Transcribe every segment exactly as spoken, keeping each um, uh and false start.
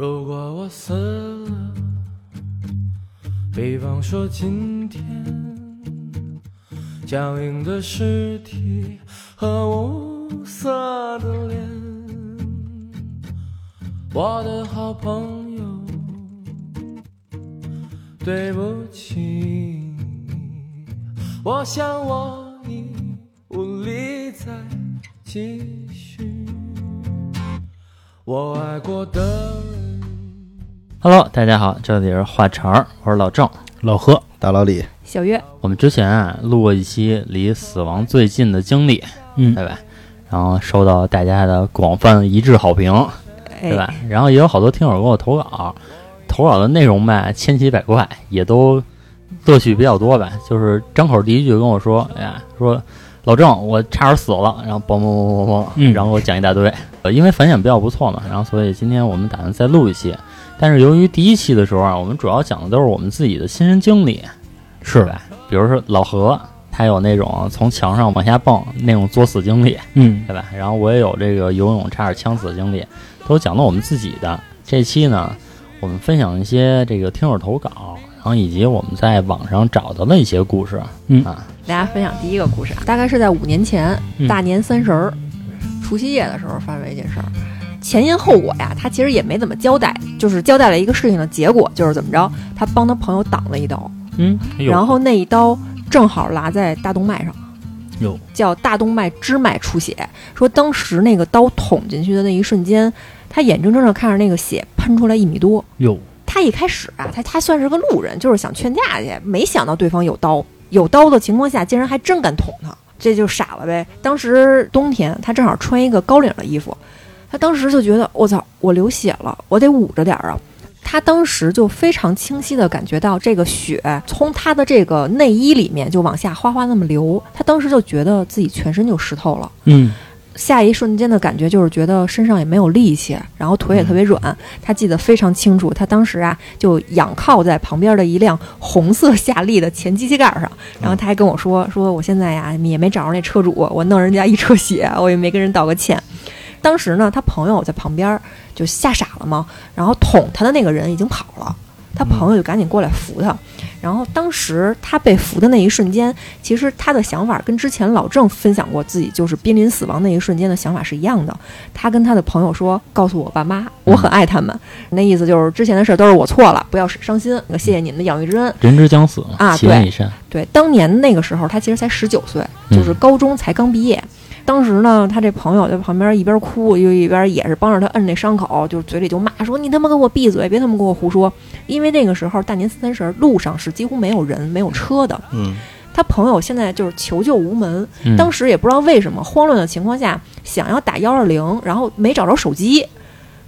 如果我死了，比方说今天，僵硬的尸体和无色的脸，我的好朋友，对不起，我想我已无力再继续，我爱过的人。Hello， 大家好，这里是话茬，我是老郑、老何、大老李、小月。我们之前啊录过一期离死亡最近的经历，嗯，对吧？然后受到大家的广泛一致好评，对吧？哎、然后也有好多听友给我投稿，投稿的内容吧千奇百怪，也都乐趣比较多吧。就是张口第一句跟我说，哎呀，说老郑，我差点死了，然后嘣嘣嘣嘣嘣，嗯，然后我讲一大堆。呃，因为反响比较不错嘛，然后所以今天我们打算再录一期。但是由于第一期的时候啊，我们主要讲的都是我们自己的亲身经历，是吧？比如说老何，他有那种从墙上往下蹦那种作死经历，嗯，对吧？然后我也有这个游泳差点呛死的经历，都讲到我们自己的。这期呢，我们分享一些这个听友投稿，然后以及我们在网上找到的一些故事，嗯啊，大家分享第一个故事，大概是在五年前，大年三十儿、嗯、除夕夜的时候发生一件事儿。前因后果呀，他其实也没怎么交代，就是交代了一个事情的结果，就是怎么着，他帮他朋友挡了一刀，嗯，然后那一刀正好拉在大动脉上，有叫大动脉支脉出血。说当时那个刀捅进去的那一瞬间，他眼睁睁地看着那个血喷出来一米多。有他一开始啊，他他算是个路人，就是想劝架去，没想到对方有刀，有刀的情况下，竟然还真敢捅他，这就傻了呗。当时冬天，他正好穿一个高领的衣服。他当时就觉得我操，我流血了，我得捂着点啊。他当时就非常清晰地感觉到这个血从他的这个内衣里面就往下哗哗那么流，他当时就觉得自己全身就湿透了。嗯，下一瞬间的感觉就是觉得身上也没有力气，然后腿也特别软。嗯、他记得非常清楚，他当时啊就仰靠在旁边的一辆红色夏利的前机器盖上，然后他还跟我说说我现在呀也没找着那车主，我弄人家一车血，我也没跟人道个歉。当时呢，他朋友在旁边就吓傻了嘛，然后捅他的那个人已经跑了，他朋友就赶紧过来扶他。然后当时他被扶的那一瞬间，其实他的想法跟之前老郑分享过自己就是濒临死亡那一瞬间的想法是一样的。他跟他的朋友说：“告诉我爸妈，我很爱他们。”那意思就是之前的事都是我错了，不要伤心，谢谢你们的养育之恩。人之将死啊，其言已善。对，当年那个时候他其实才十九岁，就是高中才刚毕业。嗯当时呢，他这朋友在旁边一边哭，又一边也是帮着他摁那伤口，就嘴里就骂说：“你他妈给我闭嘴，别他妈给我胡说！”因为那个时候大年三十路上是几乎没有人、没有车的。嗯，他朋友现在就是求救无门，嗯、当时也不知道为什么慌乱的情况下想要打幺二零，然后没找着手机，然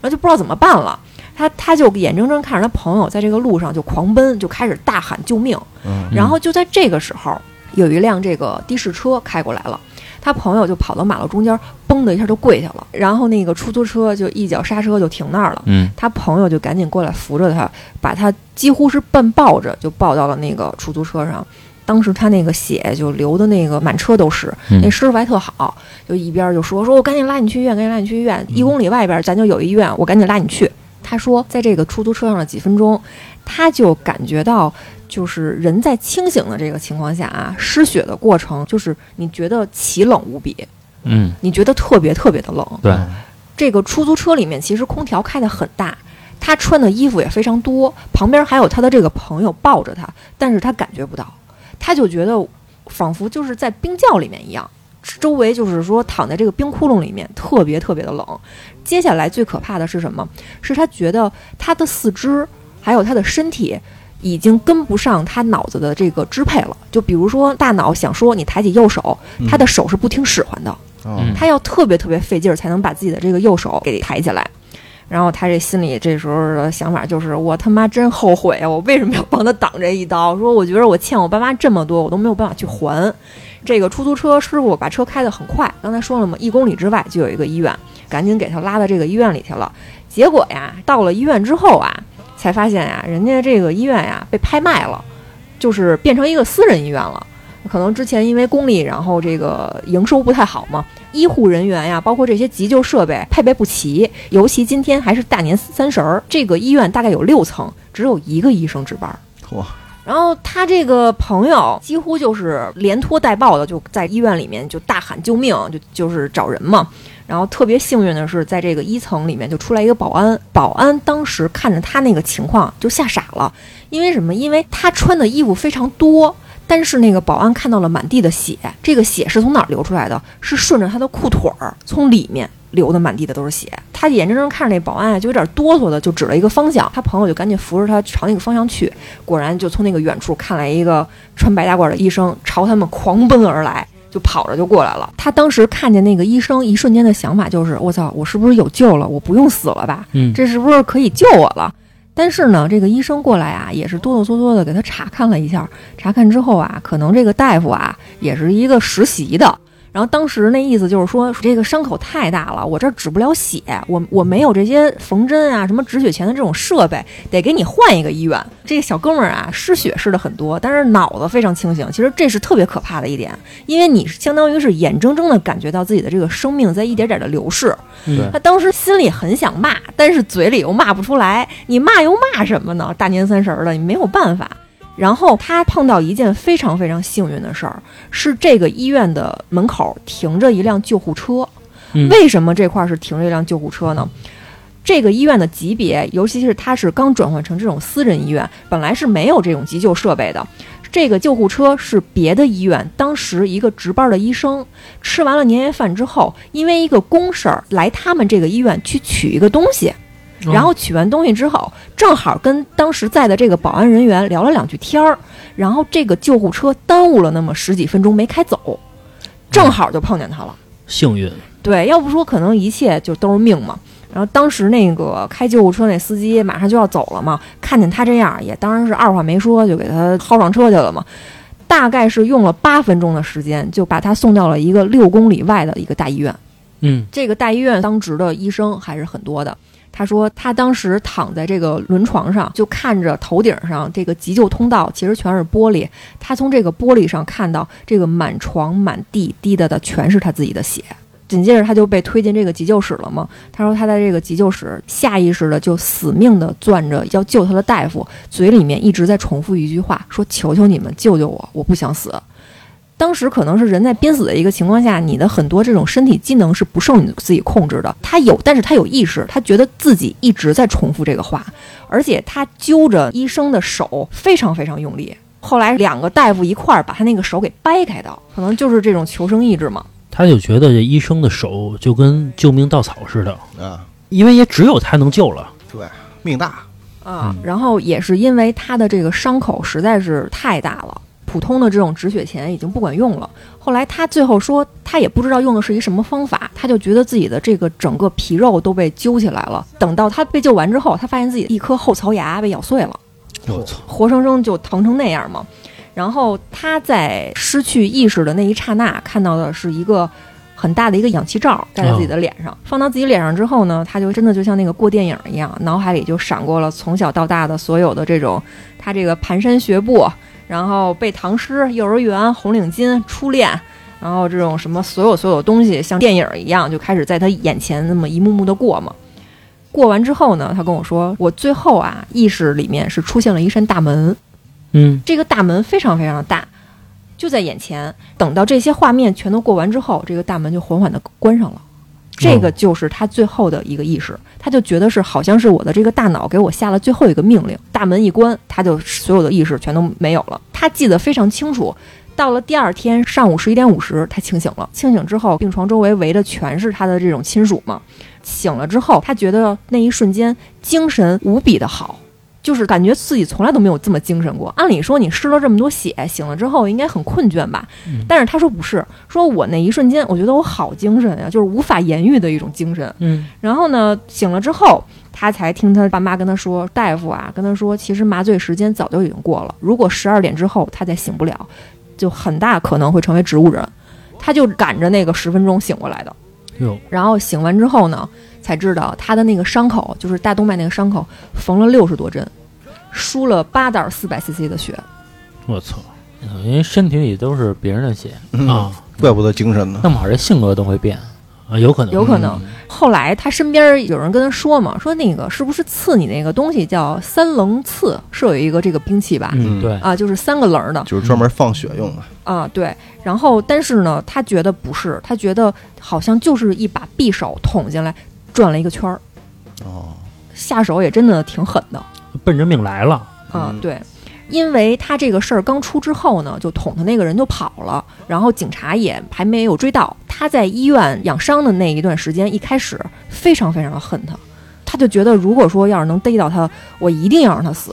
后就不知道怎么办了。他他就眼睁睁看着他朋友在这个路上就狂奔，就开始大喊救命。嗯，然后就在这个时候，有一辆这个的士车开过来了。他朋友就跑到马路中间，嘣的一下就跪下了，然后那个出租车就一脚刹车就停那儿了。嗯，他朋友就赶紧过来扶着他，把他几乎是半抱着就抱到了那个出租车上。当时他那个血就流的那个满车都是，嗯、那师傅还特好，就一边就说说我赶紧拉你去医院，赶紧拉你去医院，一公里外边咱就有医院，我赶紧拉你去。他说在这个出租车上的几分钟，他就感觉到就是人在清醒的这个情况下啊，失血的过程就是你觉得奇冷无比，嗯，你觉得特别特别的冷。对，这个出租车里面其实空调开得很大，他穿的衣服也非常多，旁边还有他的这个朋友抱着他，但是他感觉不到，他就觉得仿佛就是在冰窖里面一样，周围就是说躺在这个冰窟窿里面特别特别的冷。接下来最可怕的是什么？是他觉得他的四肢还有他的身体已经跟不上他脑子的这个支配了。就比如说大脑想说你抬起右手，他的手是不听使唤的，嗯、他要特别特别费劲才能把自己的这个右手给抬起来。然后他这心里这时候的想法就是我他妈真后悔啊，我为什么要帮他挡这一刀，说我觉得我欠我爸妈这么多，我都没有办法去还。这个出租车师傅把车开得很快，刚才说了嘛，一公里之外就有一个医院，赶紧给他拉到这个医院里去了。结果呀，到了医院之后啊，才发现呀，人家这个医院呀被拍卖了，就是变成一个私人医院了。可能之前因为公立，然后这个营收不太好嘛，医护人员呀，包括这些急救设备配备不齐，尤其今天还是大年三十儿，这个医院大概有六层，只有一个医生值班。哇！然后他这个朋友几乎就是连拖带抱的，就在医院里面就大喊救命，就就是找人嘛。然后特别幸运的是，在这个一层里面就出来一个保安，保安当时看着他那个情况就吓傻了，因为什么？因为他穿的衣服非常多。但是那个保安看到了满地的血，这个血是从哪儿流出来的？是顺着他的裤腿儿从里面流的，满地的都是血。他眼睁睁看着那保安就有点哆嗦的，就指了一个方向。他朋友就赶紧扶着他朝那个方向去，果然就从那个远处看来一个穿白大褂的医生朝他们狂奔而来，就跑着就过来了。他当时看见那个医生，一瞬间的想法就是：我操，我是不是有救了？我不用死了吧？嗯，这是不是可以救我了？但是呢，这个医生过来啊，也是哆哆嗦嗦的给他查看了一下。查看之后啊，可能这个大夫啊也是一个实习的。然后当时那意思就是说，这个伤口太大了，我这止不了血，我我没有这些缝针啊、什么止血钳的这种设备，得给你换一个医院。这个小哥们儿啊，失血失的很多，但是脑子非常清醒。其实这是特别可怕的一点，因为你相当于是眼睁睁的感觉到自己的这个生命在一点点的流逝。嗯、他当时心里很想骂，但是嘴里又骂不出来，你骂又骂什么呢？大年三十的，你没有办法。然后他碰到一件非常非常幸运的事儿，是这个医院的门口停着一辆救护车。嗯、为什么这块是停着一辆救护车呢？这个医院的级别，尤其是它是刚转换成这种私人医院，本来是没有这种急救设备的。这个救护车是别的医院当时一个值班的医生吃完了年夜饭之后，因为一个公事儿来他们这个医院去取一个东西。然后取完东西之后，正好跟当时在的这个保安人员聊了两句天儿，然后这个救护车耽误了那么十几分钟没开走，正好就碰见他了。幸运。对，要不说可能一切就都是命嘛。然后当时那个开救护车那司机马上就要走了嘛，看见他这样，也当然是二话没说就给他薅上车去了嘛。大概是用了八分钟的时间，就把他送到了一个六公里外的一个大医院。嗯，这个大医院当值的医生还是很多的。他说他当时躺在这个轮床上，就看着头顶上这个急救通道其实全是玻璃，他从这个玻璃上看到这个满床满地滴答的全是他自己的血。紧接着他就被推进这个急救室了嘛。他说他在这个急救室下意识的就死命的攥着要救他的大夫，嘴里面一直在重复一句话，说求求你们救救我，我不想死。当时可能是人在濒死的一个情况下，你的很多这种身体机能是不受你自己控制的。他有，但是他有意识，他觉得自己一直在重复这个话，而且他揪着医生的手非常非常用力。后来两个大夫一块儿把他那个手给掰开的，可能就是这种求生意志嘛。他就觉得这医生的手就跟救命稻草似的，嗯，因为也只有他能救了，对，命大啊。然后也是因为他的这个伤口实在是太大了。普通的这种止血钳已经不管用了，后来他最后说他也不知道用的是一什么方法，他就觉得自己的这个整个皮肉都被揪起来了。等到他被救完之后，他发现自己一颗后槽牙被咬碎了，哦、活生生就疼成那样嘛。然后他在失去意识的那一刹那，看到的是一个很大的一个氧气罩戴在自己的脸上，放到自己脸上之后呢，他就真的就像那个过电影一样，脑海里就闪过了从小到大的所有的这种他这个蹒跚学步，然后背唐诗、幼儿园、红领巾、初恋，然后这种什么所有所有东西，像电影一样就开始在他眼前那么一幕幕的过嘛。过完之后呢，他跟我说，我最后啊意识里面是出现了一扇大门，嗯，这个大门非常非常大。就在眼前，等到这些画面全都过完之后，这个大门就缓缓的关上了。这个就是他最后的一个意识，他就觉得是好像是我的这个大脑给我下了最后一个命令，大门一关，他就所有的意识全都没有了。他记得非常清楚，到了第二天上午十一点五十，他清醒了。清醒之后，病床周围围的全是他的这种亲属嘛。醒了之后，他觉得那一瞬间精神无比的好。就是感觉自己从来都没有这么精神过。按理说你失了这么多血，醒了之后应该很困倦吧？嗯、但是他说不是，说我那一瞬间，我觉得我好精神呀、啊，就是无法言喻的一种精神。嗯，然后呢，醒了之后，他才听他爸妈跟他说，大夫啊，跟他说，其实麻醉时间早就已经过了，如果十二点之后他再醒不了，就很大可能会成为植物人。他就赶着那个十分钟醒过来的。然后醒完之后呢，才知道他的那个伤口，就是大动脉那个伤口，缝了六十多针，输了八袋四百 C C 的血。我操！因为身体里都是别人的血啊、嗯哦，怪不得精神呢。那么好，这性格都会变啊，有可能，有可能。嗯、后来他身边有人跟他说嘛，说那个是不是刺你那个东西叫三棱刺，是有一个这个兵器吧？嗯，对啊，就是三个棱的，就是专门放血用的、嗯、啊。对，然后但是呢，他觉得不是，他觉得好像就是一把匕首捅进来，转了一个圈儿。哦，下手也真的挺狠的，奔着命来了、嗯、啊！对，因为他这个事儿刚出之后呢，就捅他那个人就跑了，然后警察也还没有追到。他在医院养伤的那一段时间，一开始非常非常恨他，他就觉得如果说要是能逮到他，我一定要让他死，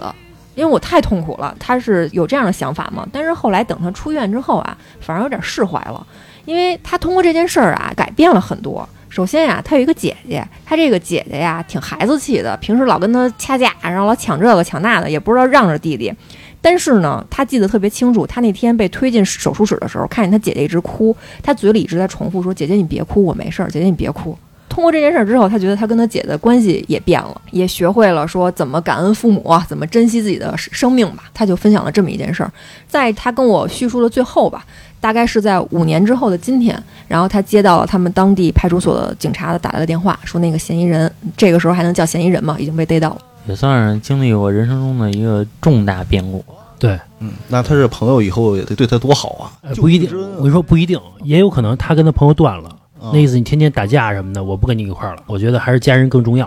因为我太痛苦了。他是有这样的想法嘛？但是后来等他出院之后啊，反而有点释怀了，因为他通过这件事儿啊，改变了很多。首先呀、啊，他有一个姐姐，他这个姐姐呀挺孩子气的，平时老跟他掐架，然后老抢这个抢那的，也不知道让着弟弟。但是呢，他记得特别清楚，他那天被推进手术室的时候，看见他姐姐一直哭，他嘴里一直在重复说：“姐姐你别哭，我没事儿，姐姐你别哭。”通过这件事之后，他觉得他跟他姐的关系也变了，也学会了说怎么感恩父母，怎么珍惜自己的生命吧。他就分享了这么一件事儿，在他跟我叙述的最后吧，大概是在五年之后的今天，然后他接到了他们当地派出所的警察打来的电话，说那个嫌疑人，这个时候还能叫嫌疑人吗？已经被逮到了，也算是经历我人生中的一个重大变故。对，嗯，那他是朋友以后也得对他多好啊？哎、不一定，我跟你说不一定，也有可能他跟他朋友断了。那意思你天天打架什么的，我不跟你一块儿了。我觉得还是家人更重要。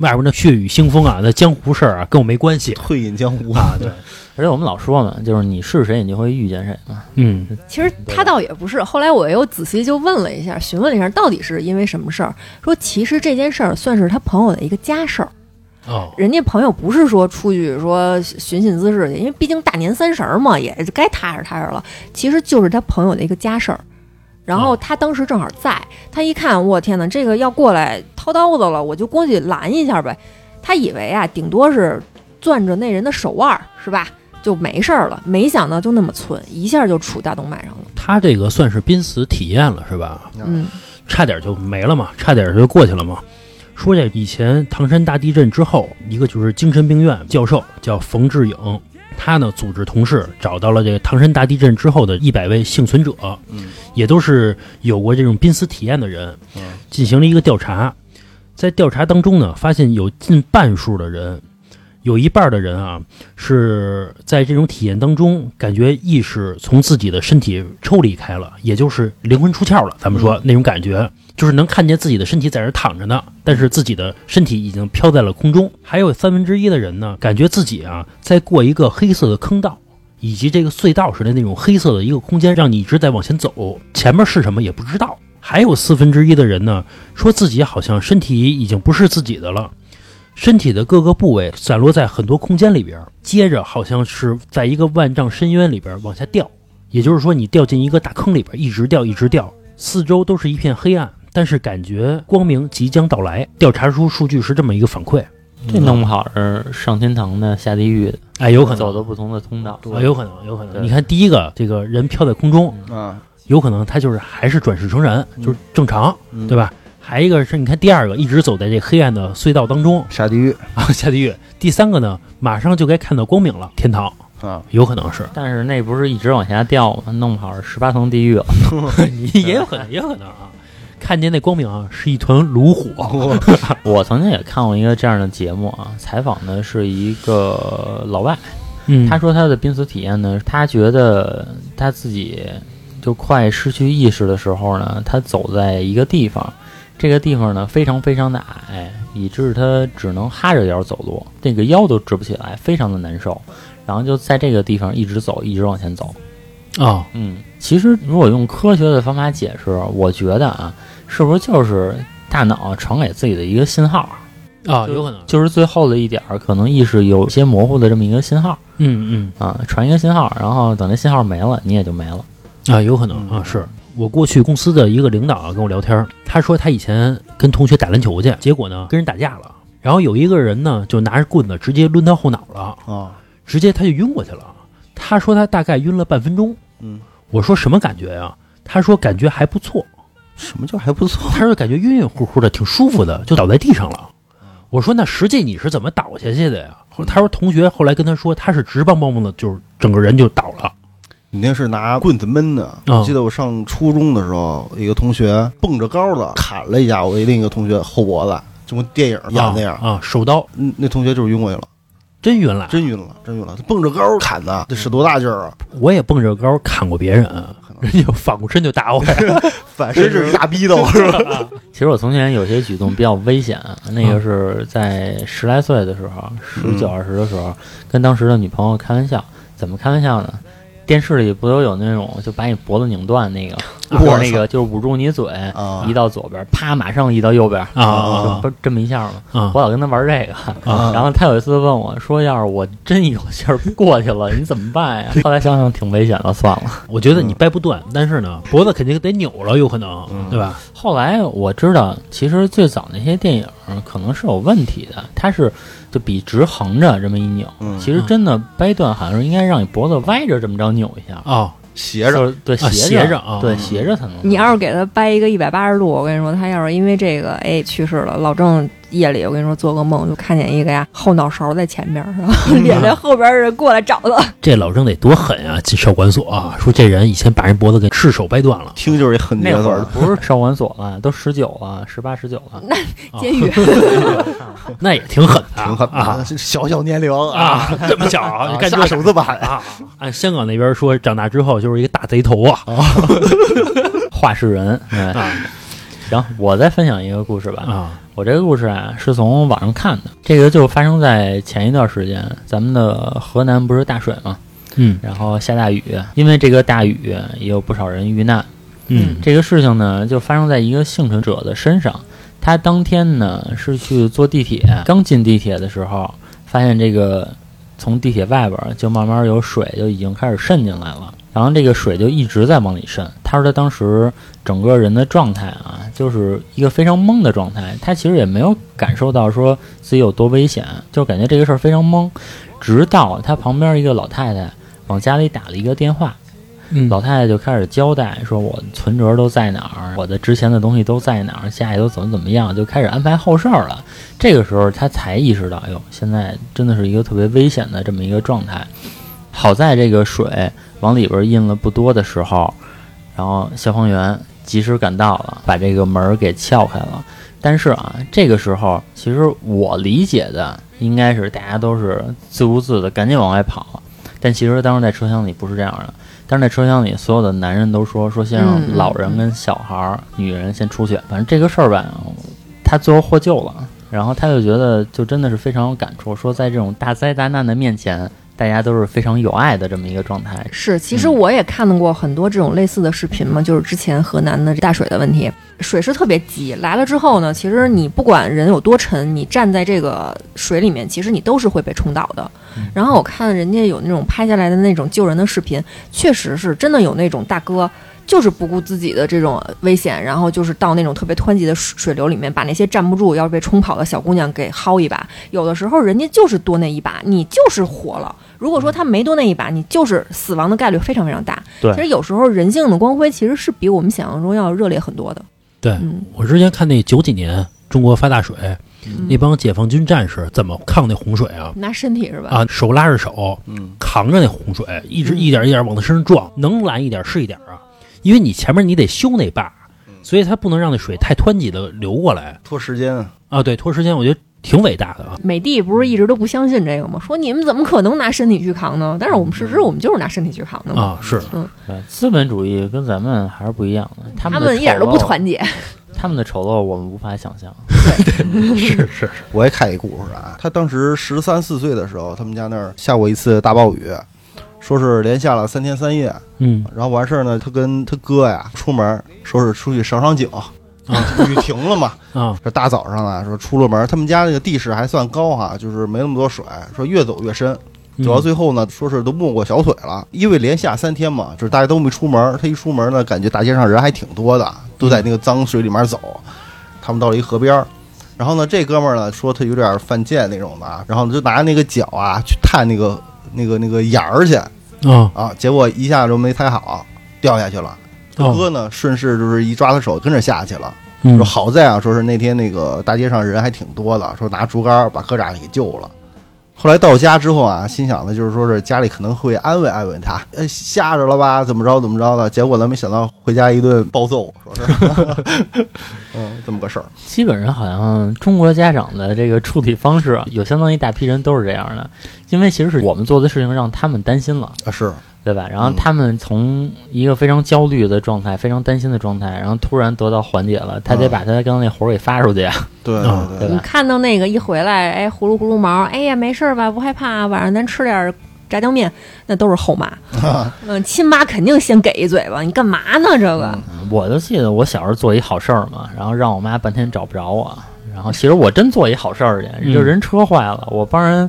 外边那血雨腥风啊，那江湖事儿啊，跟我没关系。退隐江湖啊，对。而且我们老说嘛，就是你是谁，你就会遇见谁嘛。嗯，其实他倒也不是。后来我又仔细就问了一下，询问了一下，到底是因为什么事儿？说其实这件事儿算是他朋友的一个家事儿。哦，人家朋友不是说出去说寻衅滋事去，因为毕竟大年三十嘛，也该踏实踏实了。其实就是他朋友的一个家事儿。然后他当时正好在，他一看，我天哪，这个要过来掏刀子了，我就过去拦一下呗。他以为啊，顶多是攥着那人的手腕，是吧，就没事了。没想到就那么寸，一下就杵大动脉上了。他这个算是濒死体验了，是吧？嗯，差点就没了嘛，差点就过去了嘛。说这以前唐山大地震之后，一个就是精神病院教授叫冯志颖。他呢组织同事找到了这个唐山大地震之后的一百位幸存者，也都是有过这种濒死体验的人，进行了一个调查。在调查当中呢，发现有近半数的人，有一半的人啊是在这种体验当中感觉意识从自己的身体抽离开了，也就是灵魂出窍了。咱们说那种感觉就是能看见自己的身体在这躺着呢，但是自己的身体已经飘在了空中。还有三分之一的人呢，感觉自己啊在过一个黑色的坑道，以及这个隧道似的那种黑色的一个空间，让你一直在往前走，前面是什么也不知道。还有四分之一的人呢，说自己好像身体已经不是自己的了，身体的各个部位散落在很多空间里边，接着好像是在一个万丈深渊里边往下掉，也就是说你掉进一个大坑里边，一直掉一直掉，四周都是一片黑暗，但是感觉光明即将到来。调查出数据是这么一个反馈，这弄不好是上天堂的下地狱的，哎，有可能走的不同的通道、哎、有可能有可能。你看第一个这个人飘在空中、嗯、有可能他就是还是转世成人、嗯、就是正常、嗯、对吧。还一个是你看第二个一直走在这黑暗的隧道当中，下地狱啊，下地狱。第三个呢，马上就该看到光明了，天堂啊，有可能是。但是那不是一直往下掉吗？弄不好是十八层地狱了，你也有可能，也有可能啊。看见那光明啊，是一团炉火。我曾经也看过一个这样的节目啊，采访的是一个老外，嗯，他说他的濒死体验呢，他觉得他自己就快失去意识的时候呢，他走在一个地方。这个地方呢非常非常的矮，以致他只能哈着腰走路，这个腰都直不起来，非常的难受。然后就在这个地方一直走，一直往前走。哦，嗯，其实如果用科学的方法解释，我觉得啊，是不是就是大脑传给自己的一个信号啊？有可能就是最后的一点可能意识有些模糊的这么一个信号。嗯嗯啊，传一个信号，然后等那信号没了，你也就没了啊，有可能啊，是。我过去公司的一个领导啊，跟我聊天，他说他以前跟同学打篮球去，结果呢跟人打架了，然后有一个人呢就拿着棍子直接抡他后脑了啊，直接他就晕过去了。他说他大概晕了半分钟。嗯，我说什么感觉呀？他说感觉还不错。什么叫还不错？他说感觉晕晕乎乎的，挺舒服的，就倒在地上了。我说那实际你是怎么倒下去的呀？他说同学后来跟他说，他是直棒棒的，就是整个人就倒了。你那是拿棍子闷的。我记得我上初中的时候，一个同学蹦着高的砍了一下我另一个同学后脖子，就跟电影一样那样啊，手刀。那同学就是晕过去了，真晕了，真晕了，真晕了。他蹦着高砍的，这使多大劲儿啊！我也蹦着高砍过别人，人家反过身就打我，反身是大逼斗是吧？其实我从前有些举动比较危险，那个是在十来岁的时候，十九二十的时候，跟当时的女朋友开玩笑，怎么开玩笑呢？电视里不都有那种就把你脖子拧断那个，或者那个就是捂住你嘴，啊、移到左边，啪，马上移到右边，啊，就这么一下嘛、啊。我老跟他玩这个、啊，然后他有一次问我说：“要是我真有劲儿过去了，你怎么办呀？”后来想想挺危险的，算了。我觉得你掰不断，但是呢，脖子肯定得扭了，有可能，对吧？嗯、后来我知道，其实最早那些电影可能是有问题的，它是。就笔直横着这么一扭，嗯、其实真的掰断好像是应该让你脖子歪着这么着扭一下哦，斜着对斜着啊，对斜着才能。你要是给他掰一个一百八十度，我跟你说，他要是因为这个哎去世了，老郑夜里我跟你说做个梦就看见一个呀后脑勺在前边，然后脸在后边人过来找他。嗯、这老郑得多狠啊！进少管所啊，说这人以前把人脖子给赤手掰断了，听就是狠角色。那会儿不是少管所了，都十九了，十八十九了，那监狱、啊、那也挺狠的，挺狠的啊！小小年龄啊，这么小、啊、你干这手怎么狠啊？按香港那边说，长大之后就是一个大贼头啊，话事人。嗯啊、行，我再分享一个故事吧啊。我这个故事啊，是从网上看的。这个就发生在前一段时间，咱们的河南不是大水吗？嗯，然后下大雨，因为这个大雨也有不少人遇难。嗯，这个事情呢，就发生在一个幸存者的身上。他当天呢是去坐地铁，刚进地铁的时候，发现这个从地铁外边就慢慢有水就已经开始渗进来了，然后这个水就一直在往里渗。他说他当时整个人的状态啊，就是一个非常懵的状态，他其实也没有感受到说自己有多危险，就感觉这个事儿非常懵。直到他旁边一个老太太往家里打了一个电话，嗯、老太太就开始交代说我存折都在哪儿，我的值钱的东西都在哪儿，下一周怎么怎么样，就开始安排后事儿了。这个时候他才意识到，哟，现在真的是一个特别危险的这么一个状态。好在这个水往里边印了不多的时候，然后消防员及时赶到了，把这个门给撬开了。但是啊，这个时候其实我理解的应该是大家都是自顾自的赶紧往外跑，但其实当时在车厢里不是这样的。但是在车厢里所有的男人都说说先让老人跟小孩、嗯、女人先出去。反正这个事儿吧，他最后获救了，然后他就觉得就真的是非常有感触，说在这种大灾大难的面前，大家都是非常有爱的这么一个状态。是，其实我也看到过很多这种类似的视频嘛，嗯、就是之前河南的大水的问题，水是特别急，来了之后呢，其实你不管人有多沉，你站在这个水里面，其实你都是会被冲倒的。嗯、然后我看人家有那种拍下来的那种救人的视频，确实是真的有那种大哥就是不顾自己的这种危险，然后就是到那种特别湍急的水流里面，把那些站不住要是被冲跑的小姑娘给薅一把。有的时候人家就是多那一把，你就是活了。如果说他没多那一把，你就是死亡的概率非常非常大。对，其实有时候人性的光辉其实是比我们想象中要热烈很多的。对、嗯、我之前看那九几年中国发大水，嗯、那帮解放军战士怎么抗那洪水啊？拿身体是吧？啊，手拉着手，嗯，扛着那洪水，一直一点一点往他身上撞，能拦一点是一点啊。因为你前面你得修那坝，所以它不能让那水太湍急的流过来，拖时间啊。啊，对，拖时间，我觉得挺伟大的啊。美帝不是一直都不相信这个吗？说你们怎么可能拿身体去扛呢？但是我们事实我们就是拿身体去扛的嘛。啊，是，嗯，资本主义跟咱们还是不一样的，他们一点都不团结。他们的丑陋我们无法想象。对，是是是。我也看一故事啊，他当时十三四岁的时候，他们家那儿下过一次大暴雨，说是连下了三天三夜。嗯，然后完事儿呢，他跟他哥呀出门，说是出去赏赏景啊，雨停了嘛啊，这大早上啊，说出了门，他们家那个地势还算高哈、啊，就是没那么多水，说越走越深，走到最后呢，说是都没过小腿了，因为连下三天嘛，就是大家都没出门，他一出门呢，感觉大街上人还挺多的，都在那个脏水里面走。他们到了一河边，然后呢，这哥们儿呢说他有点犯贱那种的，然后就拿那个脚啊去探那个。那个那个眼儿去啊、哦、啊！结果一下就没踩好，掉下去了。他哥呢，哦、顺势就是一抓他手，跟着下去了。嗯、说好在啊，说是那天那个大街上人还挺多的，说拿竹竿把哥俩给救了。后来到家之后啊，心想的就是说是家里可能会安慰安慰他，哎，吓着了吧，怎么着怎么着的。结果呢，没想到回家一顿暴揍，说是，嗯，这么个事儿。基本上好像中国家长的这个处理方式，有相当一大批人都是这样的，因为其实是我们做的事情让他们担心了啊，是对吧？然后他们从一个非常焦虑的状态、非常担心的状态，然后突然得到缓解了，他得把他刚刚那活儿给发出去呀。嗯对对对对，你看到那个一回来，哎，葫芦葫芦毛，哎呀，没事吧，不害怕、啊，晚上咱吃点炸酱面，那都是后妈。嗯，亲妈肯定先给一嘴巴，你干嘛呢？这个，我就记得我小时候做一好事儿嘛，然后让我妈半天找不着我，然后其实我真做一好事儿去，就人车坏了，我帮人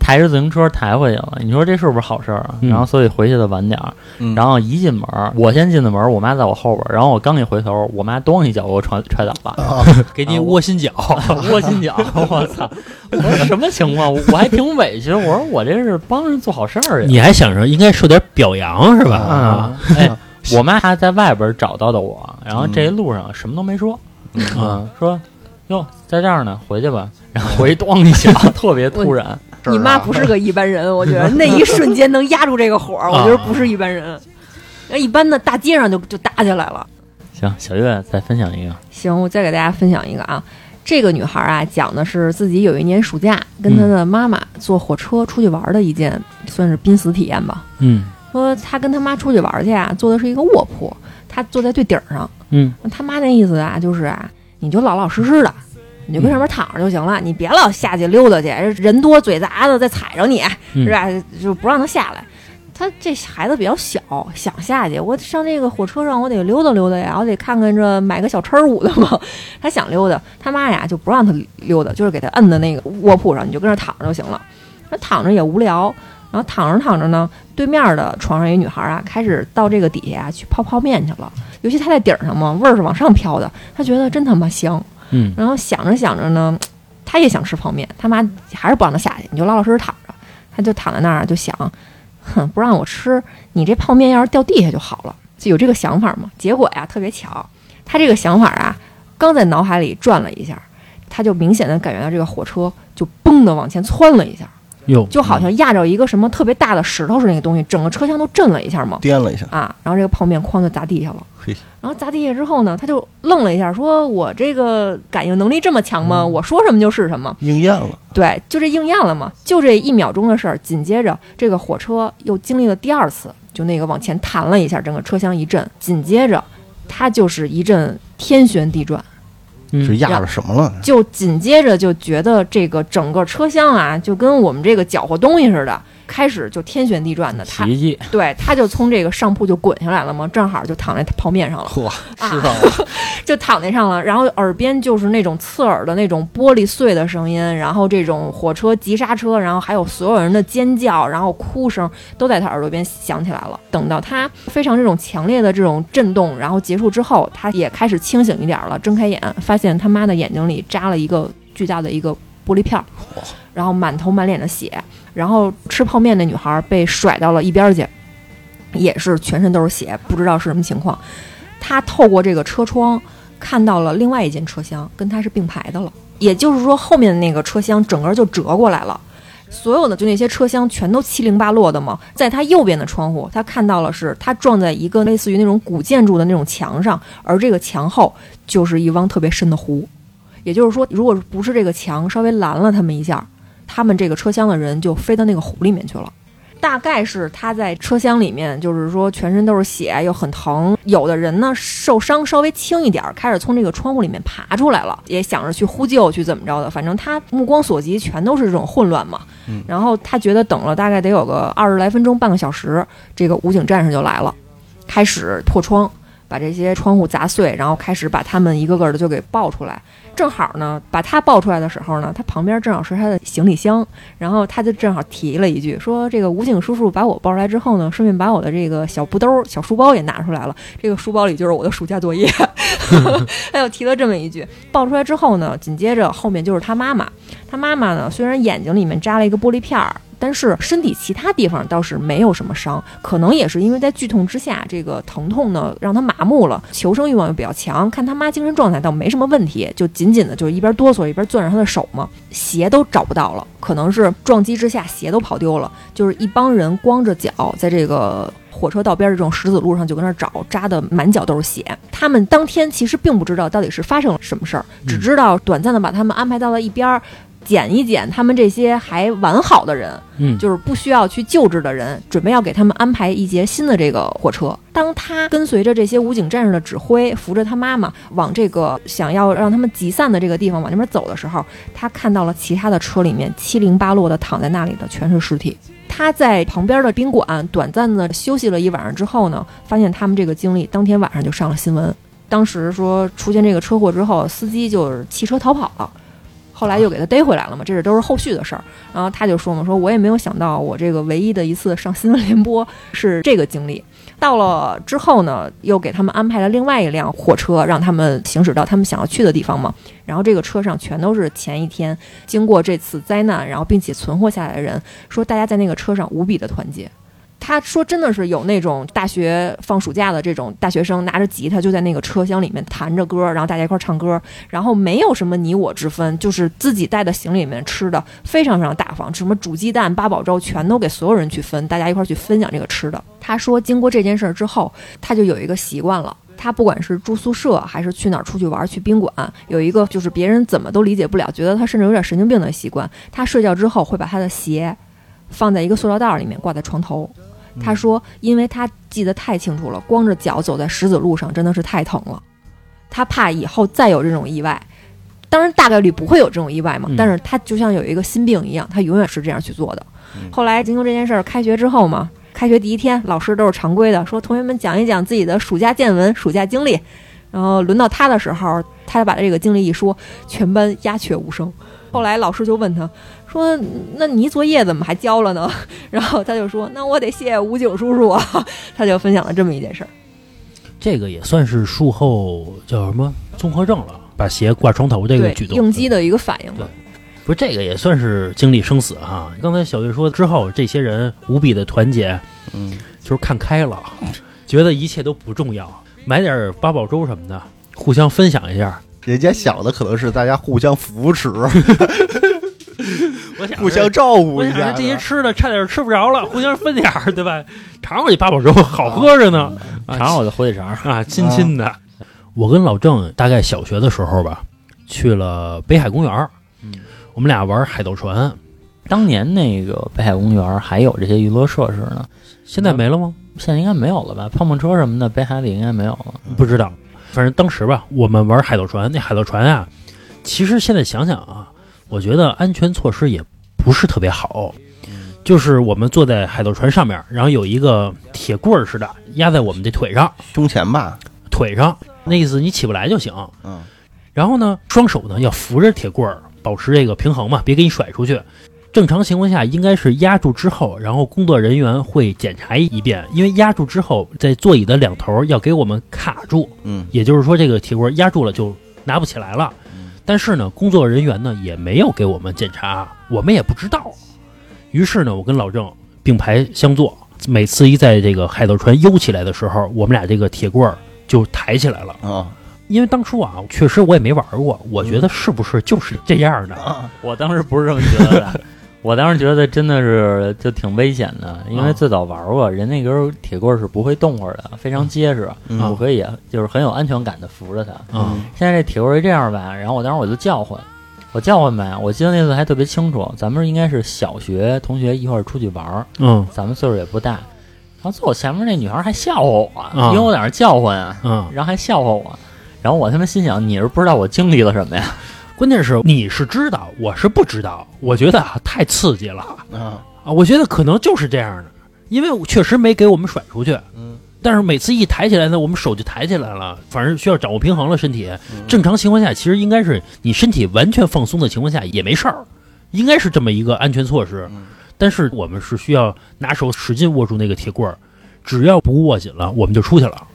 抬着自行车抬回去了，你说这是不是好事儿啊？然后所以回去的晚点儿，然后一进门，我先进的门，我妈在我后边，然后我刚一回头，我妈咚一脚给我踹踹倒了，哦、给你窝心脚，窝心脚，我操！我说什么情况？我还挺委屈，我说我这是帮人做好事儿呀，你还想着应该受点表扬是吧？啊、嗯，哎，我妈还在外边找到的我，然后这一路上什么都没说，嗯，嗯说哟在这儿呢，回去吧，然后回咚一脚，特别突然。你妈不是个一般人，我觉得那一瞬间能压住这个火，我觉得不是一般人。那一般的大街上就就打起来了。行，小月再分享一个。行，我再给大家分享一个啊。这个女孩啊，讲的是自己有一年暑假跟她的妈妈坐火车出去玩的一件，嗯、算是濒死体验吧。嗯。说她跟她妈出去玩去啊，坐的是一个卧铺，她坐在最顶上。嗯。她妈那意思啊，就是啊，你就老老实实的。你就跟上面躺着就行了，你别老下去溜达去，人多嘴杂的再踩着你，是吧？就不让他下来。他这孩子比较小，想下去，我上这个火车上我得溜达溜达呀，我得看看这买个小车舞的嘛。他想溜达，他妈呀就不让他溜达，就是给他摁在那个卧铺上，你就跟那躺着就行了。那躺着也无聊，然后躺着躺着呢，对面的床上一女孩啊，开始到这个底下去泡泡面去了。尤其他在顶上嘛，味儿是往上飘的，他觉得真他妈香。嗯，然后想着想着呢，他也想吃泡面，他妈还是不让他下去，你就老老实实躺着。他就躺在那儿就想，哼，不让我吃，你这泡面要是掉地下就好了，就有这个想法嘛。结果呀，特别巧，他这个想法啊，刚在脑海里转了一下，他就明显的感觉到这个火车就嘣的往前窜了一下，就好像压着一个什么特别大的石头似的那个东西，整个车厢都震了一下嘛，颠了一下啊，然后这个泡面哐就砸地下了。然后砸地下之后呢，他就愣了一下，说我这个感应能力这么强吗？嗯、我说什么就是什么，应验了。对，就这应验了嘛，就这一秒钟的事儿。紧接着这个火车又经历了第二次，就那个往前弹了一下，整个车厢一震。紧接着他就是一阵天旋地转。是压着什么了？就紧接着就觉得这个整个车厢啊，就跟我们这个搅和东西似的，开始就天旋地转的。他对，他就从这个上铺就滚下来了嘛，正好就躺在泡面上了。嚯，吃上了，就躺在上了。然后耳边就是那种刺耳的那种玻璃碎的声音，然后这种火车急刹车，然后还有所有人的尖叫，然后哭声都在他耳朵边响起来了。等到他非常这种强烈的这种震动，然后结束之后，他也开始清醒一点了，睁开眼发。发现他妈的眼睛里扎了一个巨大的一个玻璃片，然后满头满脸的血，然后吃泡面的女孩被甩到了一边去，也是全身都是血，不知道是什么情况。她透过这个车窗看到了另外一间车厢，跟她是并排的了，也就是说后面那个车厢整个就折过来了。所有的就那些车厢全都七零八落的嘛，在他右边的窗户，他看到了是他撞在一个类似于那种古建筑的那种墙上，而这个墙后就是一汪特别深的湖。也就是说，如果不是这个墙稍微拦了他们一下，他们这个车厢的人就飞到那个湖里面去了。大概是他在车厢里面，就是说全身都是血，又很疼。有的人呢受伤稍微轻一点，开始从这个窗户里面爬出来了，也想着去呼救去怎么着的，反正他目光所及全都是这种混乱嘛。嗯、然后他觉得等了大概得有个二十来分钟半个小时，这个武警战士就来了，开始破窗，把这些窗户砸碎，然后开始把他们一个个的就给抱出来。正好呢，把他抱出来的时候呢，他旁边正好是他的行李箱，然后他就正好提了一句，说这个武警叔叔把我抱出来之后呢，顺便把我的这个小布兜小书包也拿出来了，这个书包里就是我的暑假作业。他又提了这么一句。抱出来之后呢，紧接着后面就是他妈妈。他妈妈呢，虽然眼睛里面扎了一个玻璃片，但是身体其他地方倒是没有什么伤，可能也是因为在剧痛之下，这个疼痛呢让他麻木了，求生欲望又比较强，看他妈精神状态倒没什么问题，就紧紧的就一边哆嗦一边攥着他的手嘛，鞋都找不到了，可能是撞击之下鞋都跑丢了，就是一帮人光着脚在这个火车道边的这种石子路上就跟那找，扎的满脚都是血。他们当天其实并不知道到底是发生了什么事儿，只知道短暂的把他们安排到了一边，捡一捡他们这些还完好的人，嗯，就是不需要去救治的人，准备要给他们安排一节新的这个火车。当他跟随着这些武警战士的指挥，扶着他妈妈往这个想要让他们集散的这个地方往那边走的时候，他看到了其他的车里面七零八落的躺在那里的全是尸体。他在旁边的宾馆短暂的休息了一晚上之后呢，发现他们这个经历当天晚上就上了新闻。当时说出现这个车祸之后，司机就是弃车逃跑了，后来又给他逮回来了嘛，这都是后续的事儿。然后他就说嘛，说我也没有想到我这个唯一的一次上新闻联播是这个经历。到了之后呢，又给他们安排了另外一辆火车，让他们行驶到他们想要去的地方嘛。然后这个车上全都是前一天经过这次灾难，然后并且存活下来的人，说大家在那个车上无比的团结。他说真的是有那种大学放暑假的这种大学生拿着吉他就在那个车厢里面弹着歌，然后大家一块唱歌，然后没有什么你我之分，就是自己带的行李里面吃的非常非常大方，什么煮鸡蛋八宝粥全都给所有人去分，大家一块去分享这个吃的。他说经过这件事之后，他就有一个习惯了，他不管是住宿舍还是去哪儿出去玩去宾馆，有一个就是别人怎么都理解不了，觉得他甚至有点神经病的习惯，他睡觉之后会把他的鞋放在一个塑料袋里面挂在床头。他说因为他记得太清楚了，光着脚走在石子路上真的是太疼了，他怕以后再有这种意外，当然大概率不会有这种意外嘛，但是他就像有一个心病一样，他永远是这样去做的。后来经过这件事儿，开学之后嘛，开学第一天老师都是常规的说同学们讲一讲自己的暑假见闻暑假经历，然后轮到他的时候，他把这个经历一说，全班鸦雀无声。后来老师就问他说那你作业怎么还交了呢，然后他就说那我得谢谢武警叔叔啊，他就分享了这么一件事儿。这个也算是术后叫什么综合症了，把鞋挂床头这个举动应激的一个反应了。不是，这个也算是经历生死啊。刚才小月说之后这些人无比的团结，嗯，就是看开了，觉得一切都不重要，买点八宝粥什么的互相分享一下，人家想的可能是大家互相扶持我想互相照顾一下，这些吃的差点吃不着了，互相分点儿，对吧？尝我这八宝粥，好喝着呢，啊、尝我的火腿肠啊，亲亲的、啊。我跟老郑大概小学的时候吧，去了北海公园，嗯、我们俩玩海盗船。当年那个北海公园还有这些娱乐设施呢，现在没了吗？现在应该没有了吧？碰碰车什么的，北海里应该没有了，不知道。反正当时吧，我们玩海盗船，那海盗船啊，其实现在想想啊。我觉得安全措施也不是特别好，就是我们坐在海盗船上面，然后有一个铁棍似的压在我们这腿上，胸前吧，腿上，那意思你起不来就行。嗯，然后呢，双手呢要扶着铁棍，保持这个平衡嘛，别给你甩出去。正常情况下应该是压住之后，然后工作人员会检查一遍，因为压住之后，在座椅的两头要给我们卡住。嗯，也就是说这个铁棍压住了就拿不起来了。但是呢，工作人员呢也没有给我们检查，我们也不知道。于是呢，我跟老郑并排相坐，每次一在这个海盗船悠起来的时候，我们俩这个铁棍就抬起来了啊、哦。因为当初啊，确实我也没玩过，我觉得是不是就是这样的？嗯、我当时不是这么觉得的，我当时觉得真的是就挺危险的，因为最早玩过，人那根铁棍是不会动会的，非常结实。嗯、我可以就是很有安全感的扶着它。嗯，现在这铁棍是这样吧，然后我当时我就叫唤，我叫唤呗。我记得那次还特别清楚，咱们应该是小学同学一块儿出去玩，嗯，咱们岁数也不大。然后坐我前面那女孩还笑话我，嗯、因为我在那叫唤啊，嗯，然后还笑话我，然后我他妈心想，你是不知道我经历了什么呀。关键是你是知道，我是不知道。我觉得啊，太刺激了啊！啊，我觉得可能就是这样的，因为确实没给我们甩出去。嗯，但是每次一抬起来呢，我们手就抬起来了，反正需要掌握平衡了。身体正常情况下，其实应该是你身体完全放松的情况下也没事儿，应该是这么一个安全措施。但是我们是需要拿手使劲握住那个铁棍儿。只要不握紧了，我们就出去了。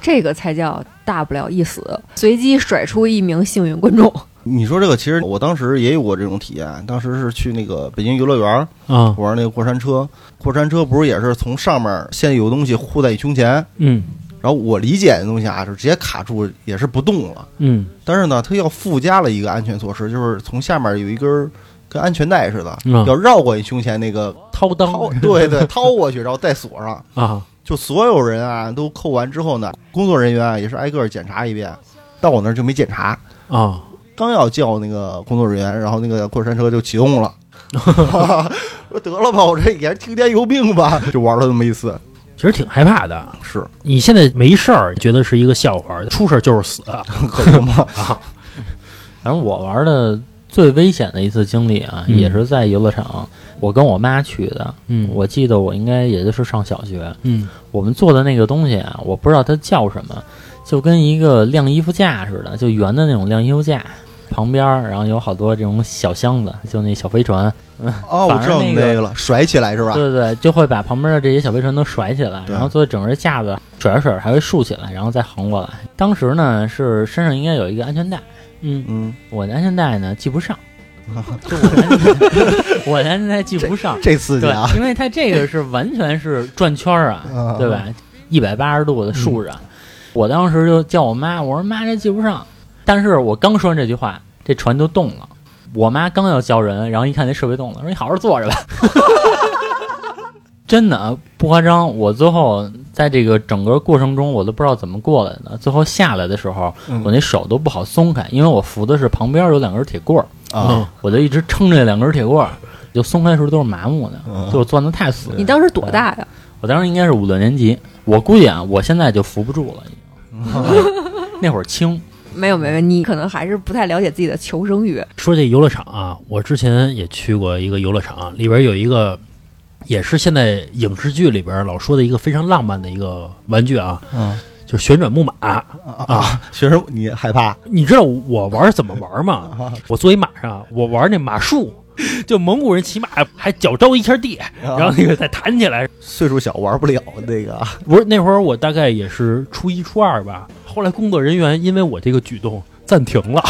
这个才叫大不了一死，随机甩出一名幸运观众。你说这个，其实我当时也有过这种体验。当时是去那个北京游乐园，嗯，玩那个过山车。过山车不是也是从上面现在有东西护在你胸前，嗯，然后我理解的东西啊，就直接卡住，也是不动了，嗯。但是呢，它要附加了一个安全措施，就是从下面有一根跟安全带似的，嗯、要绕过你胸前那个掏裆，对对，掏过去，然后再锁上啊。就所有人啊都扣完之后呢，工作人员啊也是挨个检查一遍，到我那儿就没检查啊。哦，刚要叫那个工作人员，然后那个过山车就启动了。啊，我得了吧，我这也是听天由命吧，就玩了那么一次。其实挺害怕的，是你现在没事儿，觉得是一个笑话，出事就是死，可不嘛。啊，反正我玩的最危险的一次经历啊，嗯、也是在游乐场，我跟我妈去的。嗯，我记得我应该也就是上小学。嗯，我们做的那个东西啊，我不知道它叫什么，就跟一个晾衣服架似的，就圆的那种晾衣服架。旁边然后有好多这种小箱子，就那小飞船。嗯、哦，我知道那个了，甩起来是吧？对对，就会把旁边的这些小飞船都甩起来，然后做整个架子甩着甩着还会竖起来，然后再横过来。当时呢是身上应该有一个安全带，嗯嗯，我的安全带呢系不上，就我的安全带系不上，这刺激啊！因为它这个是完全是转圈啊，嗯、对吧？一百八十度的竖着、嗯，我当时就叫我妈，我说妈，这系不上。但是我刚说完这句话，这船就动了。我妈刚要叫人，然后一看那设备动了，说：“你好好坐着吧。”真的不夸张，我最后在这个整个过程中，我都不知道怎么过来的。最后下来的时候，我那手都不好松开，因为我扶的是旁边有两根铁棍儿啊、嗯，我就一直撑着两根铁棍儿，就松开的时候都是麻木的，嗯、就攥得太死了。你当时多大呀？我当时应该是五六年级，我估计啊，我现在就扶不住了，嗯、那会儿轻。没有没有，你可能还是不太了解自己的求生欲。说这游乐场啊，我之前也去过一个游乐场，里边有一个，也是现在影视剧里边老说的一个非常浪漫的一个玩具啊，嗯，就是旋转木马啊。啊学生，你害怕？你知道我玩怎么玩吗？我坐一马上，我玩那马术。就蒙古人骑马还脚着一下地，然后那个再弹起来。岁数小玩不了那个，不是那会儿我大概也是初一初二吧。后来工作人员因为我这个举动暂停了，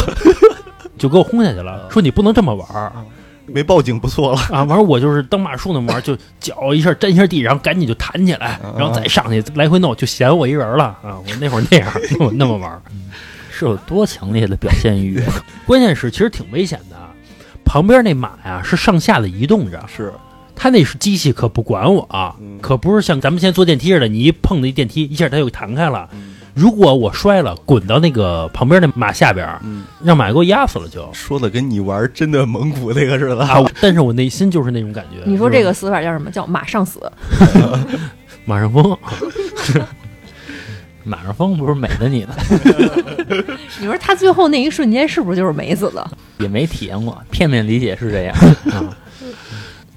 就给我轰下去了，说你不能这么玩。没报警不错了啊！玩我就是当马术那么玩，就脚一下沾一下地，然后赶紧就弹起来，然后再上去来回弄，就嫌我一人了啊！我那会儿那样，我那么玩，是有多强烈的表现欲？关键是其实挺危险的。旁边那马呀、啊、是上下的移动着，是它那是机器，可不管我啊、嗯，可不是像咱们现在坐电梯似的，你一碰的一电梯一下它就弹开了、嗯。如果我摔了，滚到那个旁边那马下边，嗯、让马给我压死了就。说的跟你玩真的蒙古那个似的啊！但是我内心就是那种感觉。你说这个死法叫什么？叫马上死，马上疯。马上疯不是美的你呢？你说他最后那一瞬间是不是就是美死了？也没体验过，片面理解是这样。嗯、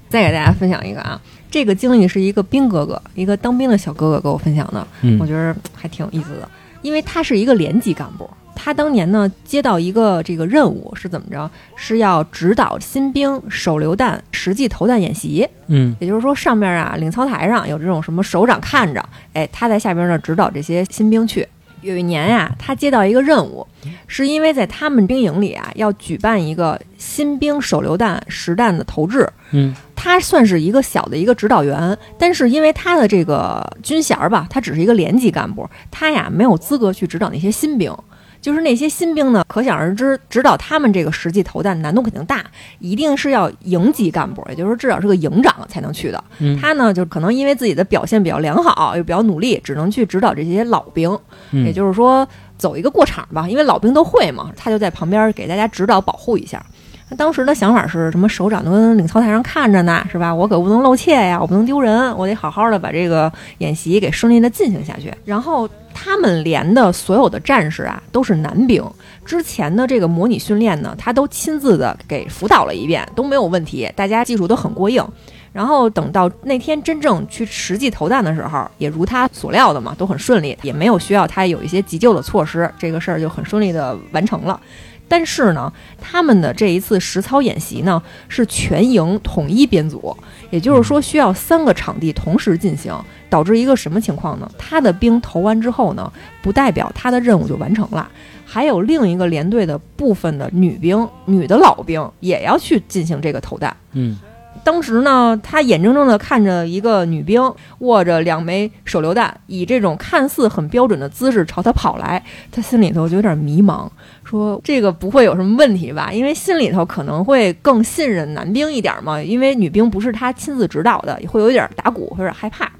再给大家分享一个啊，这个经历是一个兵哥哥，一个当兵的小哥哥给我分享的，嗯、我觉得还挺有意思的，因为他是一个连级干部，他当年呢接到一个这个任务是怎么着？是要指导新兵手榴弹实际投弹演习。嗯，也就是说上面啊领操台上有这种什么首长看着，哎，他在下边呢指导这些新兵去。有一年啊，他接到一个任务，是因为在他们兵营里啊要举办一个新兵手榴弹实弹的投掷。嗯，他算是一个小的一个指导员，但是因为他的这个军衔吧，他只是一个连级干部，他呀没有资格去指导那些新兵。就是那些新兵呢，可想而知，指导他们这个实际投弹难度肯定大，一定是要营级干部，也就是说至少是个营长才能去的。嗯、他呢，就可能因为自己的表现比较良好，又比较努力，只能去指导这些老兵。嗯、也就是说，走一个过场吧，因为老兵都会嘛，他就在旁边给大家指导保护一下。当时的想法是什么？首长都跟领操台上看着呢，是吧？我可不能露怯呀，我不能丢人，我得好好的把这个演习给顺利的进行下去。然后他们连的所有的战士啊，都是男兵，之前的这个模拟训练呢，他都亲自的给辅导了一遍，都没有问题，大家技术都很过硬。然后等到那天真正去实际投弹的时候，也如他所料的嘛，都很顺利，也没有需要他有一些急救的措施，这个事儿就很顺利的完成了。但是呢，他们的这一次实操演习呢是全营统一编组，也就是说需要三个场地同时进行，导致一个什么情况呢？他的兵投完之后呢，不代表他的任务就完成了，还有另一个连队的部分的女兵、女的老兵也要去进行这个投弹。嗯。当时呢，他眼睁睁地看着一个女兵握着两枚手榴弹，以这种看似很标准的姿势朝他跑来，他心里头就有点迷茫，说这个不会有什么问题吧？因为心里头可能会更信任男兵一点嘛，因为女兵不是他亲自指导的，也会有一点打鼓，有点害怕。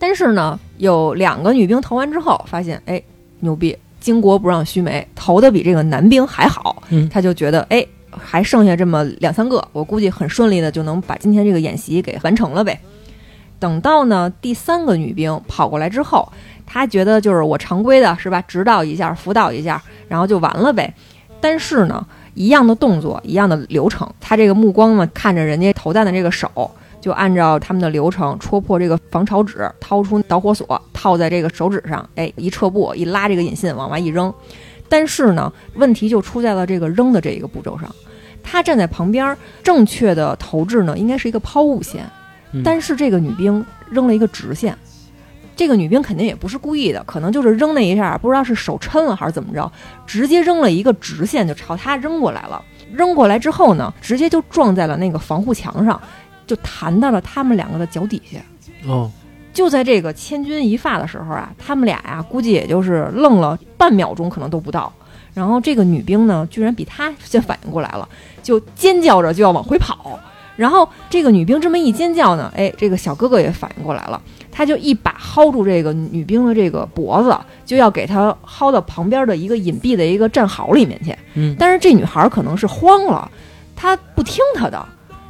但是呢，有两个女兵投完之后，发现哎牛逼，巾帼不让须眉，投的比这个男兵还好，他就觉得哎。还剩下这么两三个，我估计很顺利的就能把今天这个演习给完成了呗。等到呢第三个女兵跑过来之后，她觉得就是我常规的是吧，指导一下辅导一下然后就完了呗。但是呢一样的动作一样的流程，她这个目光呢看着人家投弹的这个手，就按照他们的流程戳破这个防潮纸，掏出导火索套在这个手指上，哎，一撤步一拉这个引信往外一扔。但是呢问题就出在了这个扔的这一个步骤上，他站在旁边，正确的投掷呢应该是一个抛物线，但是这个女兵扔了一个直线，这个女兵肯定也不是故意的，可能就是扔那一下不知道是手抻了还是怎么着，直接扔了一个直线就朝他扔过来了，扔过来之后呢直接就撞在了那个防护墙上，就弹到了他们两个的脚底下。哦，就在这个千钧一发的时候啊，他们俩呀、啊、估计也就是愣了半秒钟可能都不到，然后这个女兵呢居然比他先反应过来了，就尖叫着就要往回跑，然后这个女兵这么一尖叫呢，哎，这个小哥哥也反应过来了，他就一把薅住这个女兵的这个脖子，就要给她薅到旁边的一个隐蔽的一个战壕里面去。嗯，但是这女孩可能是慌了，她不听他的，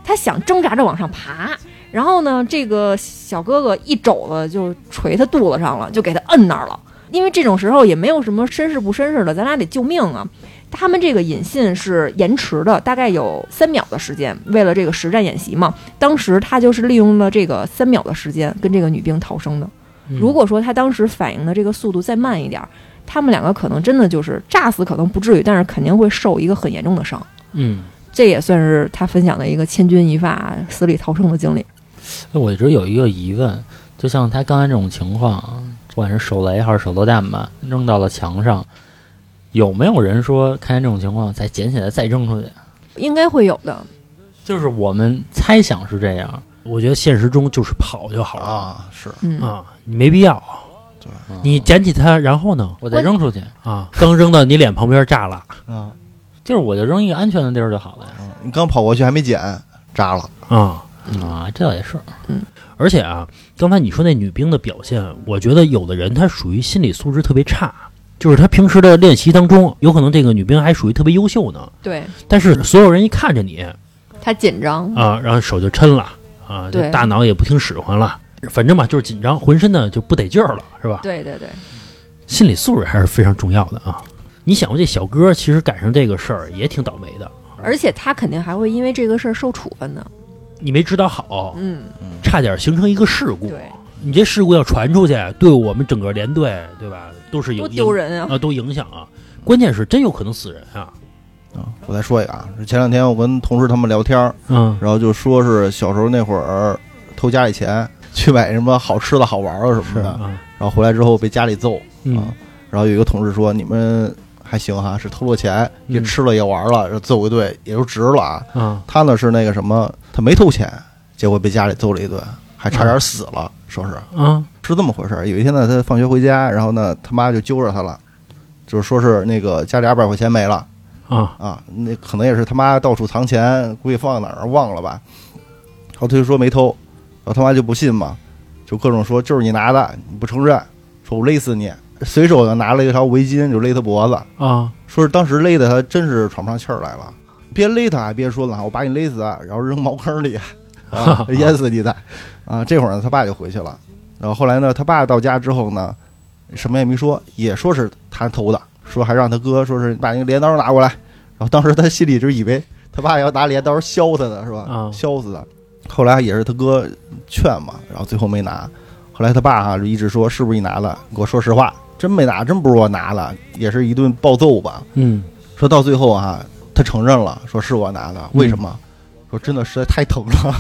她想挣扎着往上爬，然后呢这个小哥哥一肘子就捶他肚子上了，就给他摁那儿了，因为这种时候也没有什么绅士不绅士的，咱俩得救命啊。他们这个引信是延迟的，大概有三秒的时间，为了这个实战演习嘛，当时他就是利用了这个三秒的时间跟这个女兵逃生的。如果说他当时反应的这个速度再慢一点，他们两个可能真的就是炸死，可能不至于，但是肯定会受一个很严重的伤。嗯，这也算是他分享的一个千钧一发死里逃生的经历。我一直有一个疑问，就像他刚才这种情况，不管是手雷还是手榴弹吧，扔到了墙上，有没有人说看见这种情况再捡起来再扔出去？应该会有的，就是我们猜想是这样。我觉得现实中就是跑就好了啊，是嗯啊，你没必要，对，你捡起它，然后呢，我再扔出去啊，刚扔到你脸旁边炸了啊，就是我就扔一个安全的地儿就好了呀。嗯、你刚跑过去还没捡，炸了啊。嗯、啊，这倒也是。嗯，而且啊，刚才你说那女兵的表现，我觉得有的人她属于心理素质特别差，就是她平时的练习当中，有可能这个女兵还属于特别优秀呢。对。但是所有人一看着你，她紧张啊，然后手就抻了啊，对，大脑也不听使唤了，反正吧就是紧张，浑身呢就不得劲儿了，是吧？对对对，心理素质还是非常重要的啊。你想过这小哥其实赶上这个事儿也挺倒霉的，而且他肯定还会因为这个事儿受处分呢。你没指导好，嗯，差点形成一个事故。对，你这事故要传出去，对我们整个连队，对吧，都是有丢人啊、呃，都影响啊。关键是真有可能死人啊！啊，我再说一个啊，前两天我跟同事他们聊天，嗯，然后就说是小时候那会儿偷家里钱去买什么好吃的好玩的什么的，啊、然后回来之后被家里揍、嗯、啊。然后有一个同事说：“你们。”还行哈，是偷了钱也吃了也玩了，揍一顿也就值了啊、嗯。他呢是那个什么，他没偷钱，结果被家里揍了一顿，还差点死了，嗯、说是啊、嗯，是这么回事。有一天呢，他放学回家，然后呢，他妈就揪着他了，就是说是那个家里二百块钱没了啊、嗯、啊，那可能也是他妈到处藏钱，估计放哪儿忘了吧。然后他就说没偷，然后他妈就不信嘛，就各种说就是你拿的，你不承认，说我勒死你。随手呢拿了一条围巾就勒他脖子啊，说是当时勒的他真是喘不上气儿来了，别勒他，别说了，我把你勒死，然后扔茅坑里啊，淹死你的啊。这会儿呢他爸就回去了，然后后来呢他爸到家之后呢什么也没说，也说是他投的，说还让他哥说是把那个镰刀拿过来，然后当时他心里就以为他爸要拿镰刀削他的是吧，啊，削死的。后来也是他哥劝嘛，然后最后没拿。后来他爸哈就一直说是不是你拿的，给我说实话，真没拿，真不是我拿了，也是一顿暴揍吧。嗯，说到最后啊，他承认了，说是我拿的，为什么？嗯，说真的实在太疼了。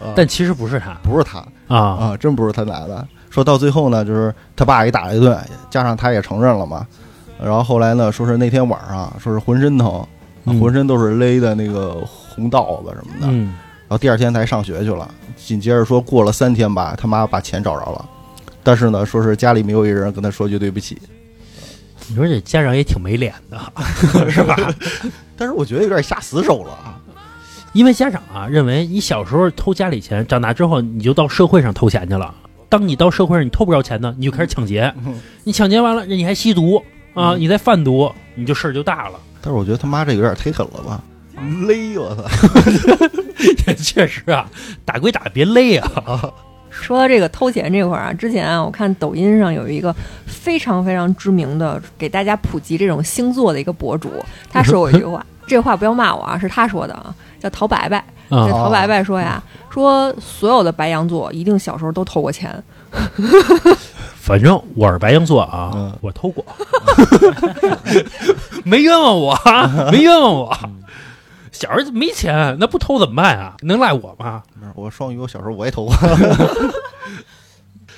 呃、但其实不是他，不是他啊啊，真不是他拿的。说到最后呢，就是他爸给打了一顿，加上他也承认了嘛。然后后来呢，说是那天晚上，说是浑身疼，嗯，浑身都是勒的那个红道子什么的。嗯，然后第二天才上学去了。紧接着说过了三天吧，他妈把钱找着了，但是呢，说是家里没有一人跟他说句对不起。你说这家长也挺没脸的，是吧？但是我觉得有点下死手了，因为家长啊认为你小时候偷家里钱，长大之后你就到社会上偷钱去了。当你到社会上你偷不着钱呢，你就开始抢劫，嗯，你抢劫完了你还吸毒啊，嗯，你再贩毒，你就事儿就大了。但是我觉得他妈这有点忒狠了吧，勒我操！也确实啊，打归打，别勒啊。说这个偷钱这块儿啊，之前啊，我看抖音上有一个非常非常知名的给大家普及这种星座的一个博主，他说过一句话，这话不要骂我啊，是他说的啊，叫陶白白。这陶白白说呀，说所有的白羊座一定小时候都偷过钱。反正我是白羊座啊，嗯，我偷过，没冤枉我，没冤枉我。小时候没钱，那不偷怎么办啊？能赖我吗？我双鱼，我小时候我也偷过。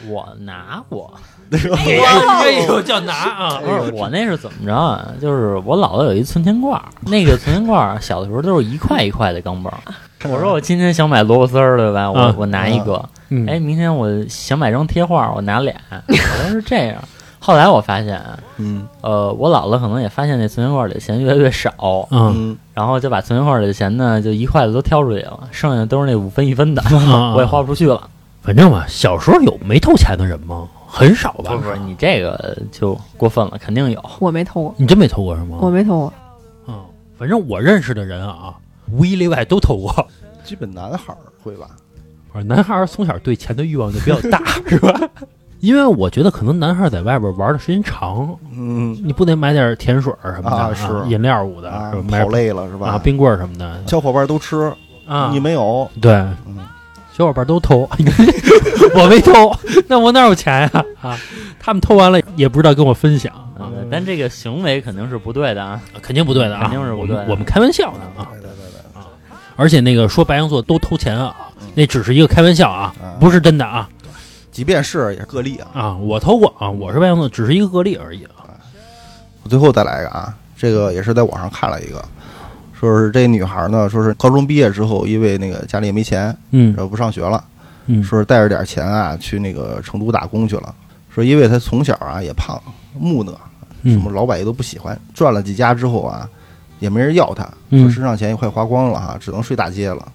我拿过，那时候哎呦叫拿啊！不是我那是怎么着啊？就是我姥姥有一存钱罐，那个存钱罐小的时候都是一块一块的钢镚。我说我今天想买萝卜丝儿，对吧？我、嗯、我拿一个、嗯。哎，明天我想买张贴画，我拿俩。我都是这样。后来我发现，嗯，呃，我姥姥可能也发现那存钱罐里的钱越来越少，嗯，然后就把存钱罐里的钱呢，就一块的都挑出去了，剩下的都是那五分一分的，嗯，我也花不出去了。反正吧，小时候有没偷钱的人吗？很少吧？不是，你这个就过分了，肯定有。我没偷过，你真没偷过是吗？我没偷过。嗯，反正我认识的人啊，无一例外都偷过，基本男孩会吧？不是，男孩从小对钱的欲望就比较大，是吧？因为我觉得可能男孩在外边玩的时间长，嗯，你不得买点甜水什么的，啊，是饮料捂的，啊，跑累了是吧？啊，冰棍什么的，小伙伴都吃啊，你没有？对，嗯，小伙伴都偷，我没偷，那我哪有钱呀？啊，他们偷完了也不知道跟我分享啊，嗯，但这个行为肯定是不对的啊，肯定不对的啊，肯定是不对的，我们，我们开玩笑的啊，对对对对啊，而且那个说白羊座都偷钱啊，那只是一个开玩笑啊，不是真的啊。即便是也是个例啊！啊，我偷过啊，我是白羊座，只是一个个例而已啊。我最后再来一个啊，这个也是在网上看了一个，说是这女孩呢，说是高中毕业之后，因为那个家里也没钱，嗯，然后不上学了，嗯，说是带着点钱啊，去那个成都打工去了。说因为她从小啊也胖，木讷，什么老板也都不喜欢，赚了几家之后啊，也没人要她，说身上钱也快花光了啊，只能睡大街了。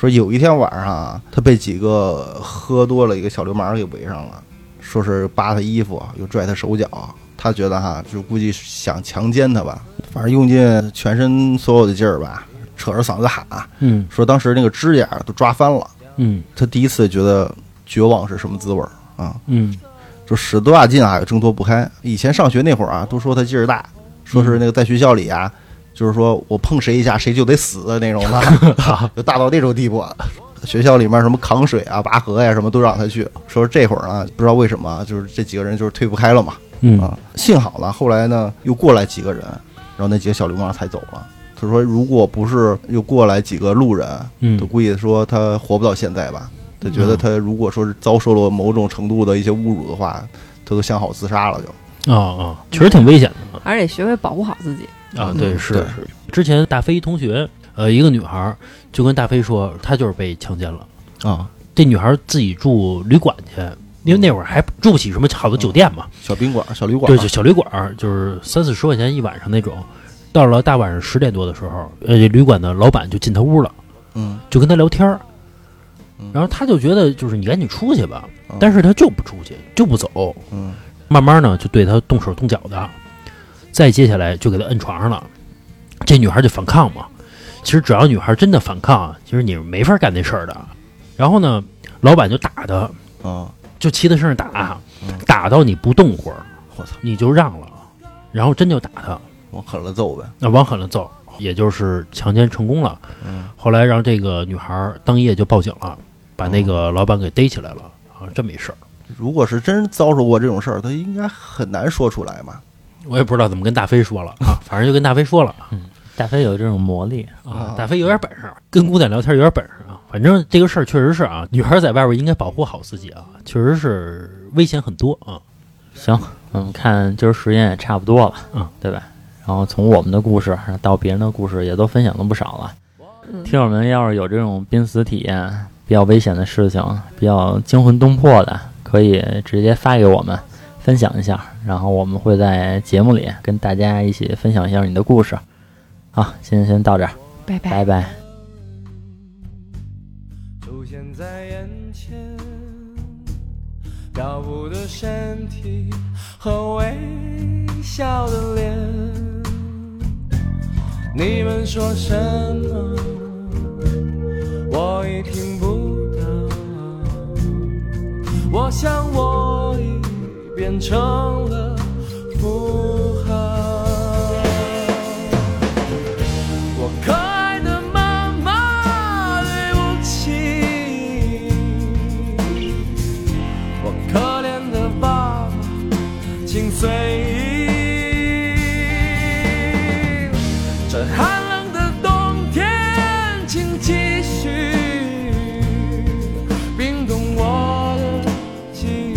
说有一天晚上啊，他被几个喝多了一个小流氓给围上了，说是扒他衣服，又拽他手脚。他觉得哈、啊，就估计想强奸他吧，反正用尽全身所有的劲儿吧，扯着嗓子喊，嗯，说当时那个指甲都抓翻了，嗯，他第一次觉得绝望是什么滋味啊，嗯，就使多大劲啊也挣脱不开。以前上学那会儿啊，都说他劲儿大，说是那个在学校里啊。嗯就是说我碰谁一下谁就得死的那种的，就大到那种地步。学校里面什么扛水啊、拔河呀、啊、什么都让他去。说这会儿呢，不知道为什么，就是这几个人就是推不开了嘛。嗯、啊，幸好了，后来呢又过来几个人，然后那几个小流氓才走了。他说，如果不是又过来几个路人，嗯，都估计说他活不到现在吧。他觉得他如果说是遭受了某种程度的一些侮辱的话，他都想好自杀了就。啊、哦、啊，确实挺危险的，而且学会保护好自己。啊，对，是、嗯、是。之前大飞同学，呃，一个女孩就跟大飞说，她就是被强奸了啊。这女孩自己住旅馆去，因为那会儿还住不起什么好的酒店嘛，嗯、小宾馆、小旅馆。对，小旅馆就是三四十块钱一晚上那种。到了大晚上十点多的时候，呃，这旅馆的老板就进她屋了，嗯，就跟她聊天儿。然后她就觉得就是你赶紧出去吧，嗯、但是她就不出去，就不走。嗯，慢慢呢就对她动手动脚的。再接下来就给他摁床上了，这女孩就反抗嘛。其实只要女孩真的反抗，其实你是没法干那事儿的。然后呢，老板就打她，啊，就骑在身上打，打到你不动会儿，我操，你就让了，然后真就打她，往狠了揍呗。那往狠了揍，也就是强奸成功了。后来让这个女孩当夜就报警了，把那个老板给逮起来了啊，这么一事儿。如果是真遭受过这种事儿，他应该很难说出来嘛。我也不知道怎么跟大飞说了啊，反正就跟大飞说了。嗯，大飞有这种魔力啊，大飞有点本事，跟姑娘聊天有点本事啊。反正这个事儿确实是啊，女孩在外边应该保护好自己啊，确实是危险很多啊。行，嗯，看今儿时间也差不多了，嗯，对吧？然后从我们的故事到别人的故事也都分享了不少了。听友们要是有这种濒死体验、比较危险的事情、比较惊魂动魄的，可以直接发给我们分享一下，然后我们会在节目里跟大家一起分享一下你的故事。好，今天先到这儿，拜拜拜拜。出现在眼前，漂浮的身体和微笑的脸，你们说什么我已听不到，我想我已变成了符号，我可爱的妈妈对不起，我可怜的爸爸请随意，这寒冷的冬天请继续冰冻我的记忆。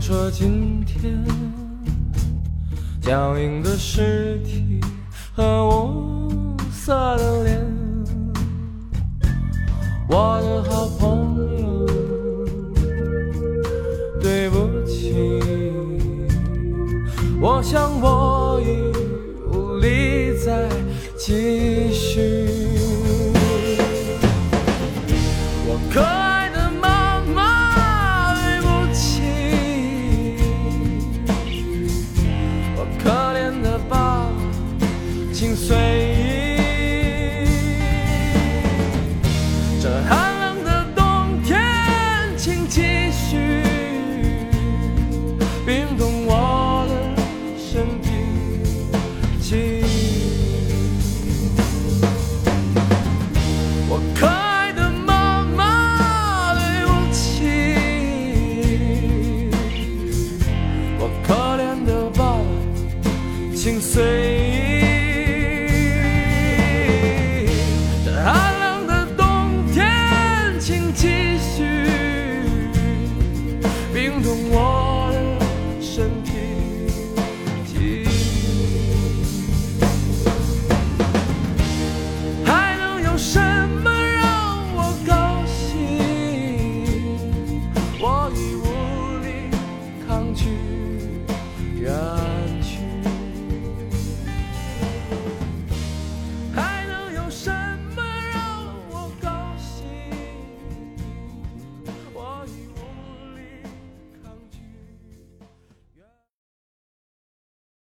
说今天僵硬的尸体和无色的脸，我的好朋友对不起，我想我已无力再继续，我可请随意，这寒冷的冬天请继续冰冻我的身体记忆，我可爱的妈妈对不起，我可怜的爸爸请随意，